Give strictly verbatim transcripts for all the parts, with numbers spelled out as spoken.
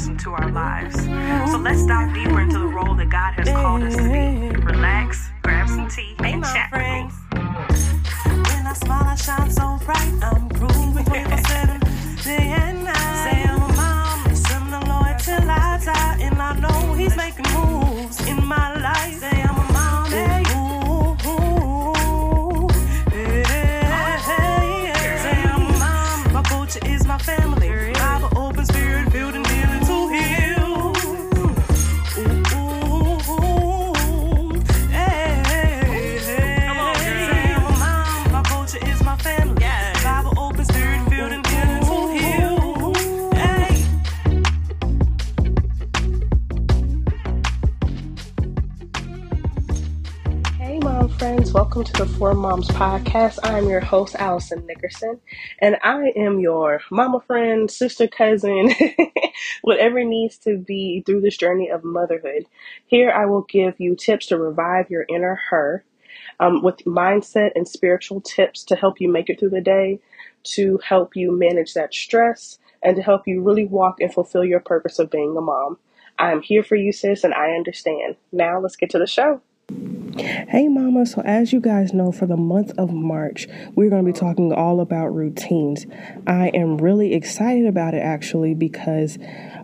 person to our lives. So let's dive deeper into the role that God has called us to be. Relax, grab some tea, and chat with me. When I smile, I shine so bright. I'm grooving twenty-four seven, day and night. Say I'm mom, I'm the Lord till I die, and I know He's making moves in my life. Say I'm a mom, hey, ooh, ooh, yeah, hey, yeah. Say I'm a mom, my culture is my family. Bible, open spirit, building, dealing to heal. Friends, welcome to the Four Moms Podcast. I am your host, Allison Nickerson, and I am your mama friend, sister, cousin, whatever needs to be through this journey of motherhood. Here, I will give you tips to revive your inner her, um, with mindset and spiritual tips to help you make it through the day, to help you manage that stress, and to help you really walk and fulfill your purpose of being a mom. I am here for you, sis, and I understand. Now, let's get to the show. Hey mama, so as you guys know, for the month of March, we're going to be talking all about routines. I am really excited about it actually because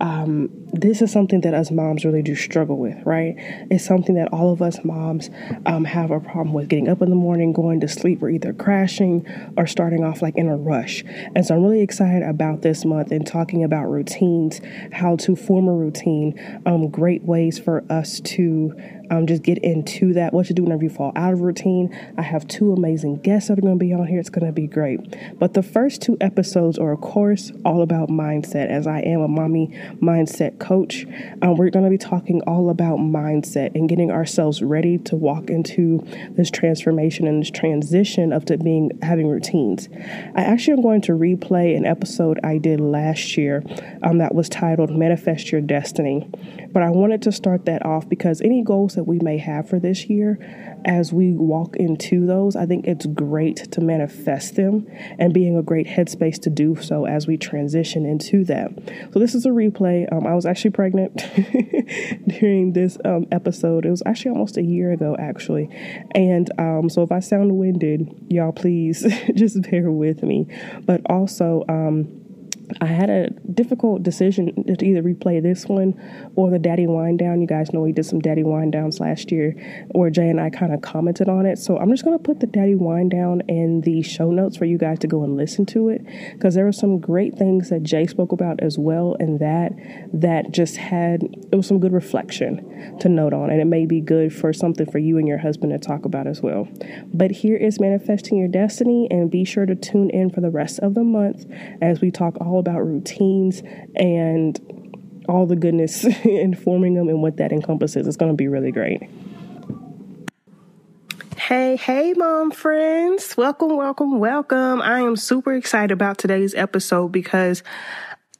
um, this is something that us moms really do struggle with, right? It's something that all of us moms um, have a problem with, getting up in the morning, going to sleep, or either crashing or starting off like in a rush. And so I'm really excited about this month and talking about routines, how to form a routine, um, great ways for us to Um, just get into that, what you do whenever you fall out of routine. I have two amazing guests that are going to be on here. It's going to be great. But the first two episodes are, of course, all about mindset, as I am a mommy mindset coach. Um, we're going to be talking all about mindset and getting ourselves ready to walk into this transformation and this transition of to being having routines. I actually am going to replay an episode I did last year um, that was titled Manifest Your Destiny. But I wanted to start that off because any goals that we may have for this year, as we walk into those, I think it's great to manifest them and being a great headspace to do so as we transition into that. So this is a replay. Um, I was actually pregnant during this um, episode. It was actually almost a year ago, actually. And um, so if I sound winded, y'all, please just bear with me. But also, um, I had a difficult decision to either replay this one or the Daddy Wind Down. You guys know we did some Daddy Wind Downs last year, or Jay and I kind of commented on it. So I'm just going to put the Daddy Wind Down in the show notes for you guys to go and listen to it, because there were some great things that Jay spoke about as well, and that that just had, it was some good reflection to note on, and it may be good for something for you and your husband to talk about as well. But here is Manifesting Your Destiny, and be sure to tune in for the rest of the month as we talk all about routines and all the goodness in forming them and what that encompasses. It's going to be really great. Hey, hey, mom friends. Welcome, welcome, welcome. I am super excited about today's episode because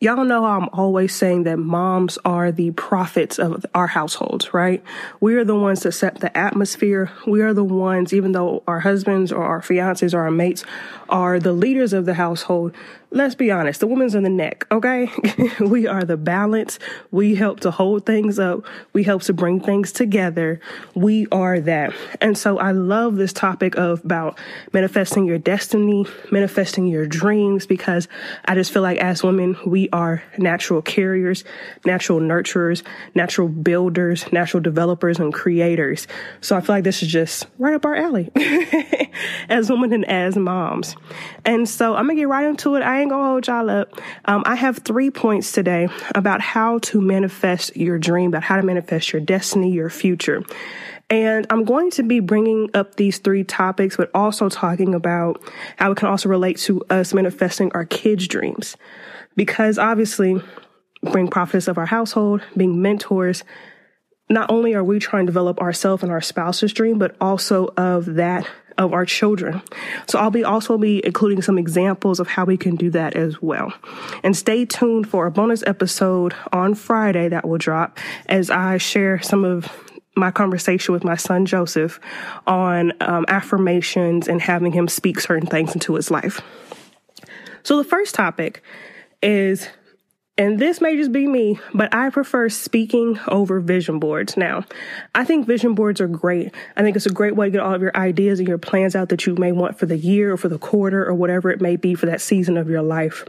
y'all know how I'm always saying that moms are the prophets of our households, right? We are the ones that set the atmosphere. We are the ones, even though our husbands or our fiancés or our mates are the leaders of the household, let's be honest, the woman's in the neck, okay? We are the balance. We help to hold things up. We help to bring things together. We are that. And so I love this topic of about manifesting your destiny, manifesting your dreams, because I just feel like as women, we are natural carriers, natural nurturers, natural builders, natural developers, and creators. So I feel like this is just right up our alley as women and as moms. And so I'm going to get right into it. I I ain't gonna hold y'all up. Um, I have three points today about how to manifest your dream, about how to manifest your destiny, your future. And I'm going to be bringing up these three topics, but also talking about how it can also relate to us manifesting our kids' dreams. Because obviously, being prophets of our household, being mentors, not only are we trying to develop ourselves and our spouse's dream, but also of that of our children. So I'll be also be including some examples of how we can do that as well. And stay tuned for a bonus episode on Friday that will drop as I share some of my conversation with my son, Joseph, on um, affirmations and having him speak certain things into his life. So the first topic is And this may just be me, but I prefer speaking over vision boards. Now, I think vision boards are great. I think it's a great way to get all of your ideas and your plans out that you may want for the year or for the quarter or whatever it may be for that season of your life.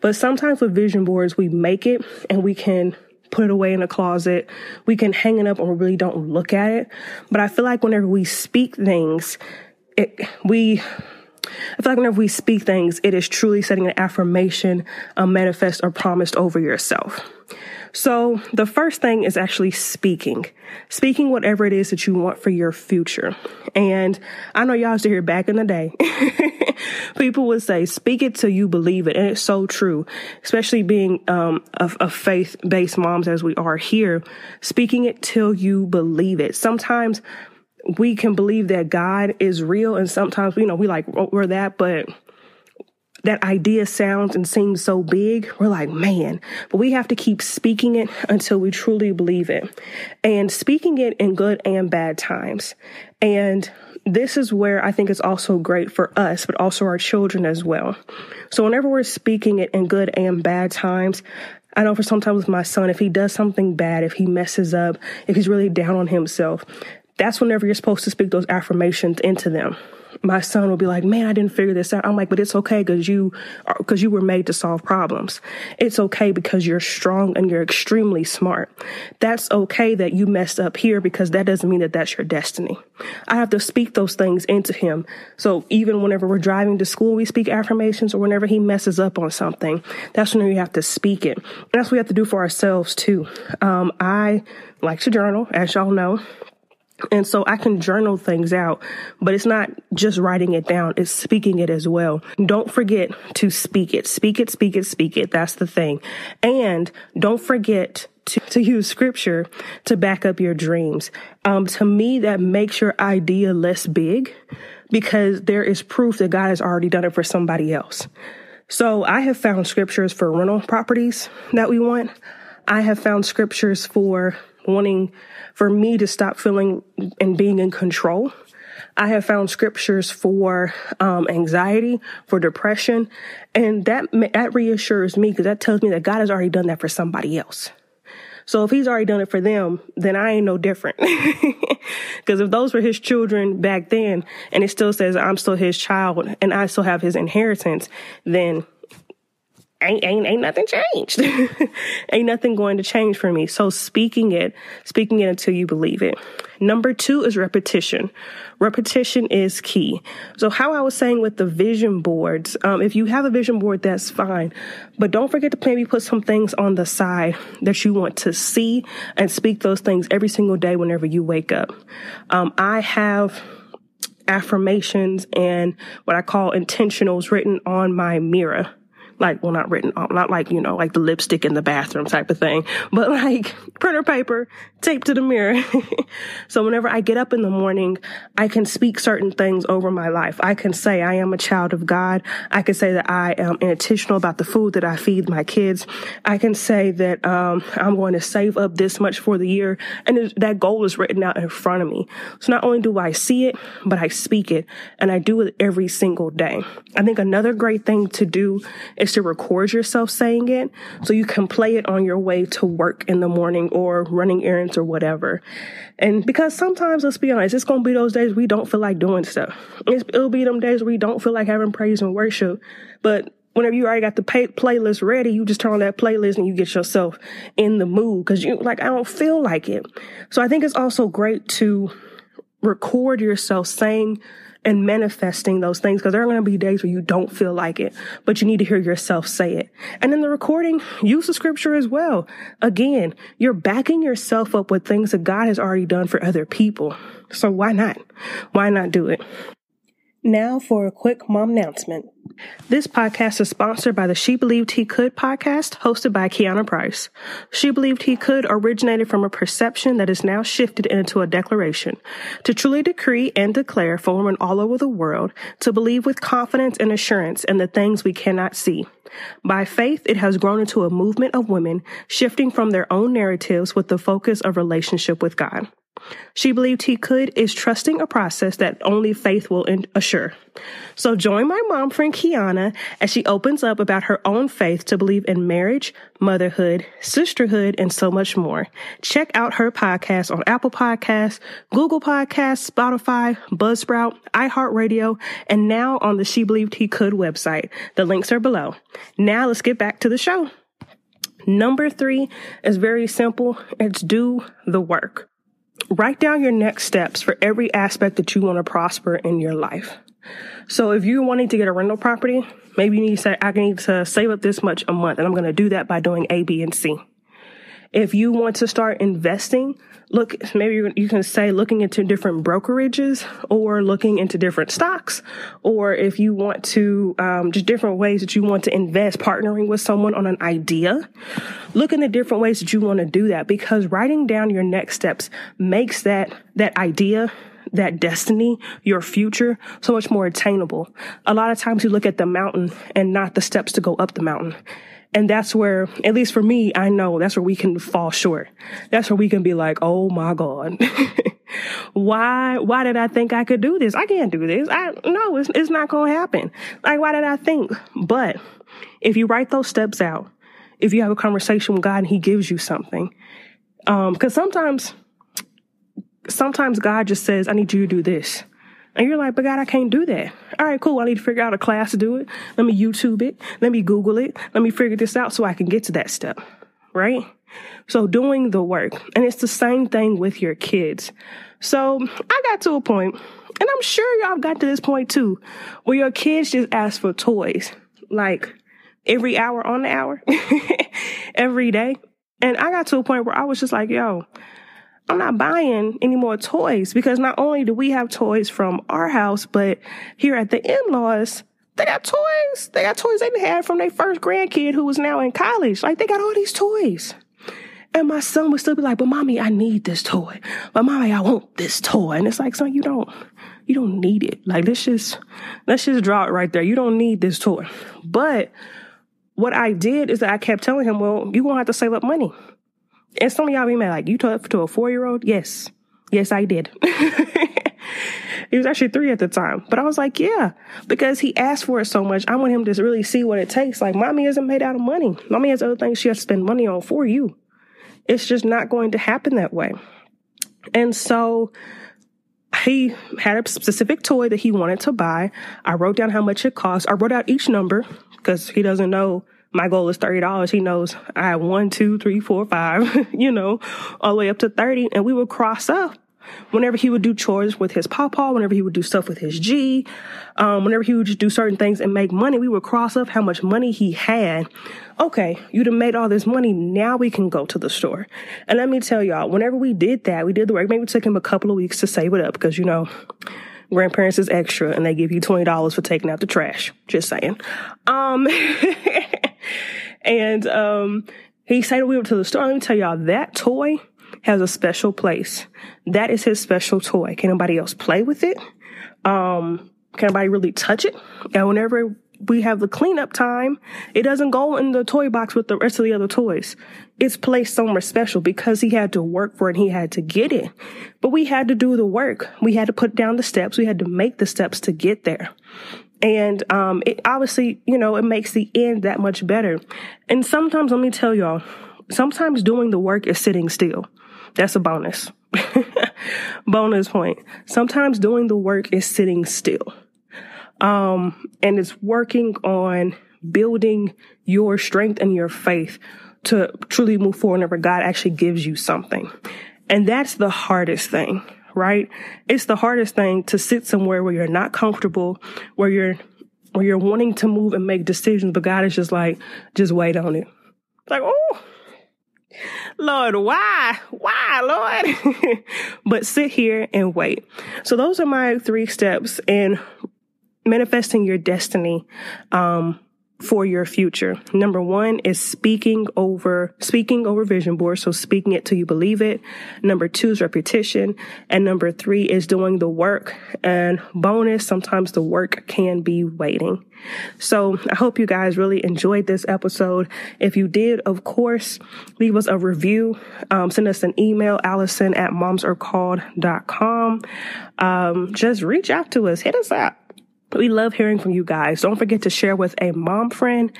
But sometimes with vision boards, we make it and we can put it away in a closet. We can hang it up and we really don't look at it. But I feel like whenever we speak things, it, we... I feel like whenever we speak things, it is truly setting an affirmation, a manifest, or promise over yourself. So the first thing is actually speaking, speaking whatever it is that you want for your future. And I know y'all used to hear back in the day, people would say, speak it till you believe it. And it's so true, especially being um, a, a faith-based moms as we are here, speaking it till you believe it. Sometimes we can believe that God is real. And sometimes, you know, we like, we're that, but that idea sounds and seems so big. We're like, man, but we have to keep speaking it until we truly believe it, and speaking it in good and bad times. And this is where I think it's also great for us, but also our children as well. So whenever we're speaking it in good and bad times, I know for sometimes with my son, if he does something bad, if he messes up, if he's really down on himself, that's whenever you're supposed to speak those affirmations into them. My son will be like, man, I didn't figure this out. I'm like, but it's okay because you are, because you were made to solve problems. It's okay because you're strong and you're extremely smart. That's okay that you messed up here because that doesn't mean that that's your destiny. I have to speak those things into him. So even whenever we're driving to school, we speak affirmations, or whenever he messes up on something, that's when we have to speak it. And that's what we have to do for ourselves too. Um, I like to journal, as y'all know. And so I can journal things out, but it's not just writing it down. It's speaking it as well. Don't forget to speak it, speak it, speak it, speak it. That's the thing. And don't forget to, to use scripture to back up your dreams. Um, to me, that makes your idea less big because there is proof that God has already done it for somebody else. So I have found scriptures for rental properties that we want. I have found scriptures for wanting for me to stop feeling and being in control. I have found scriptures for um, anxiety, for depression, and that that reassures me because that tells me that God has already done that for somebody else. So if he's already done it for them, then I ain't no different. Because if those were his children back then, and it still says I'm still his child and I still have his inheritance, then Ain't, ain't, ain't nothing changed. Ain't nothing going to change for me. So speaking it, speaking it until you believe it. Number two is repetition. Repetition is key. So how I was saying with the vision boards, um, if you have a vision board, that's fine. But don't forget to maybe put some things on the side that you want to see and speak those things every single day whenever you wake up. Um, I have affirmations and what I call intentionals written on my mirror. Like, well, not written on, not like, you know, like the lipstick in the bathroom type of thing, but like printer paper taped to the mirror. So whenever I get up in the morning, I can speak certain things over my life. I can say I am a child of God. I can say that I am intentional about the food that I feed my kids. I can say that um, I'm going to save up this much for the year. And that goal is written out in front of me. So not only do I see it, but I speak it, and I do it every single day. I think another great thing to do is to record yourself saying it so you can play it on your way to work in the morning or running errands or whatever. And because sometimes, let's be honest, it's going to be those days we don't feel like doing stuff. It's, it'll be them days where we don't feel like having praise and worship. But whenever you already got the pay- playlist ready, you just turn on that playlist and you get yourself in the mood because you like, I don't feel like it. So I think it's also great to record yourself saying and manifesting those things, because there are going to be days where you don't feel like it, but you need to hear yourself say it. And in the recording, use the scripture as well. Again, you're backing yourself up with things that God has already done for other people. So why not? Why not do it? Now for a quick mom announcement. This podcast is sponsored by the She Believed He Could podcast, hosted by Kiana Price. She Believed He Could originated from a perception that is now shifted into a declaration. To truly decree and declare for women all over the world to believe with confidence and assurance in the things we cannot see. By faith, it has grown into a movement of women shifting from their own narratives with the focus of relationship with God. She Believed He Could is trusting a process that only faith will assure. So join my mom friend Kiana as she opens up about her own faith to believe in marriage, motherhood, sisterhood, and so much more. Check out her podcast on Apple Podcasts, Google Podcasts, Spotify, Buzzsprout, iHeartRadio, and now on the She Believed He Could website. The links are below. Now let's get back to the show. Number three is very simple. It's do the work. Write down your next steps for every aspect that you want to prosper in your life. So if you're wanting to get a rental property, maybe you need to say, I need to save up this much a month, and I'm going to do that by doing A, B, and C. If you want to start investing, look, maybe you can say looking into different brokerages or looking into different stocks, or if you want to, um, just different ways that you want to invest, partnering with someone on an idea, look into different ways that you want to do that, because writing down your next steps makes that, that idea, that destiny, your future, so much more attainable. A lot of times you look at the mountain and not the steps to go up the mountain. And that's where, at least for me, I know that's where we can fall short. That's where we can be like, oh my God, why, why did I think I could do this? I can't do this. I no, it's, it's not going to happen. Like, why did I think? But if you write those steps out, if you have a conversation with God and he gives you something, um, cause sometimes, sometimes God just says, I need you to do this. And you're like, but God, I can't do that. All right, cool. I need to figure out a class to do it. Let me YouTube it. Let me Google it. Let me figure this out so I can get to that step, right? So doing the work. And it's the same thing with your kids. So I got to a point, and I'm sure y'all got to this point too, where your kids just ask for toys, like every hour on the hour, every day. And I got to a point where I was just like, yo, I'm not buying any more toys, because not only do we have toys from our house, but here at the in-laws, they got toys. They got toys they had from their first grandkid who was now in college. Like, they got all these toys. And my son would still be like, but mommy, I need this toy. But mommy, I want this toy. And it's like, son, you don't, you don't need it. Like, let's just, let's just draw it right there. You don't need this toy. But what I did is that I kept telling him, well, you're going to have to save up money. And some of y'all be mad, like, you told to a four-year-old? Yes. Yes, I did. He was actually three at the time. But I was like, yeah, because he asked for it so much. I want him to really see what it takes. Like, mommy isn't made out of money. Mommy has other things she has to spend money on for you. It's just not going to happen that way. And so he had a specific toy that he wanted to buy. I wrote down how much it cost. I wrote out each number, because he doesn't know. My goal is thirty dollars. He knows I have one, two, three, four, five, you know, all the way up to thirty. And we would cross up whenever he would do chores with his pawpaw, whenever he would do stuff with his G, um, whenever he would just do certain things and make money, we would cross up how much money he had. Okay, you'd have made all this money. Now we can go to the store. And let me tell y'all, whenever we did that, we did the work. Maybe it took him a couple of weeks to save it up, because, you know, grandparents is extra and they give you twenty dollars for taking out the trash. Just saying. Um... And um he said we went to the store. Let me tell y'all, that toy has a special place. That is his special toy. Can nobody else play with it? Um, can nobody really touch it? And whenever we have the cleanup time, it doesn't go in the toy box with the rest of the other toys. It's placed somewhere special, because he had to work for it and he had to get it. But we had to do the work. We had to put down the steps. We had to make the steps to get there. And, um, it obviously, you know, it makes the end that much better. And sometimes, let me tell y'all, sometimes doing the work is sitting still. That's a bonus. Bonus point. Sometimes doing the work is sitting still. Um, and it's working on building your strength and your faith to truly move forward whenever God actually gives you something. And that's the hardest thing. Right? It's the hardest thing, to sit somewhere where you're not comfortable, where you're, where you're wanting to move and make decisions, but God is just like, just wait on it. Like, oh, Lord, why? Why, Lord? But sit here and wait. So those are my three steps in manifesting your destiny, um, for your future. Number one is speaking over, speaking over vision boards. So speaking it till you believe it. Number two is repetition. And number three is doing the work. And bonus, sometimes the work can be waiting. So I hope you guys really enjoyed this episode. If you did, of course, leave us a review. Um, send us an email, Allison at moms are called dot com. Um, just reach out to us. Hit us up. We love hearing from you guys. Don't forget to share with a mom friend.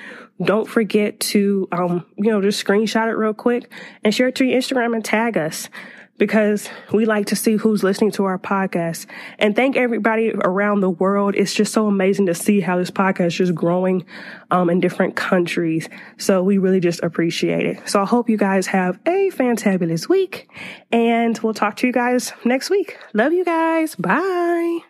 Don't forget to, um, you know, just screenshot it real quick and share it to your Instagram and tag us, because we like to see who's listening to our podcast. And thank everybody around the world. It's just so amazing to see how this podcast is just growing um, in different countries. So we really just appreciate it. So I hope you guys have a fantabulous week, and we'll talk to you guys next week. Love you guys. Bye.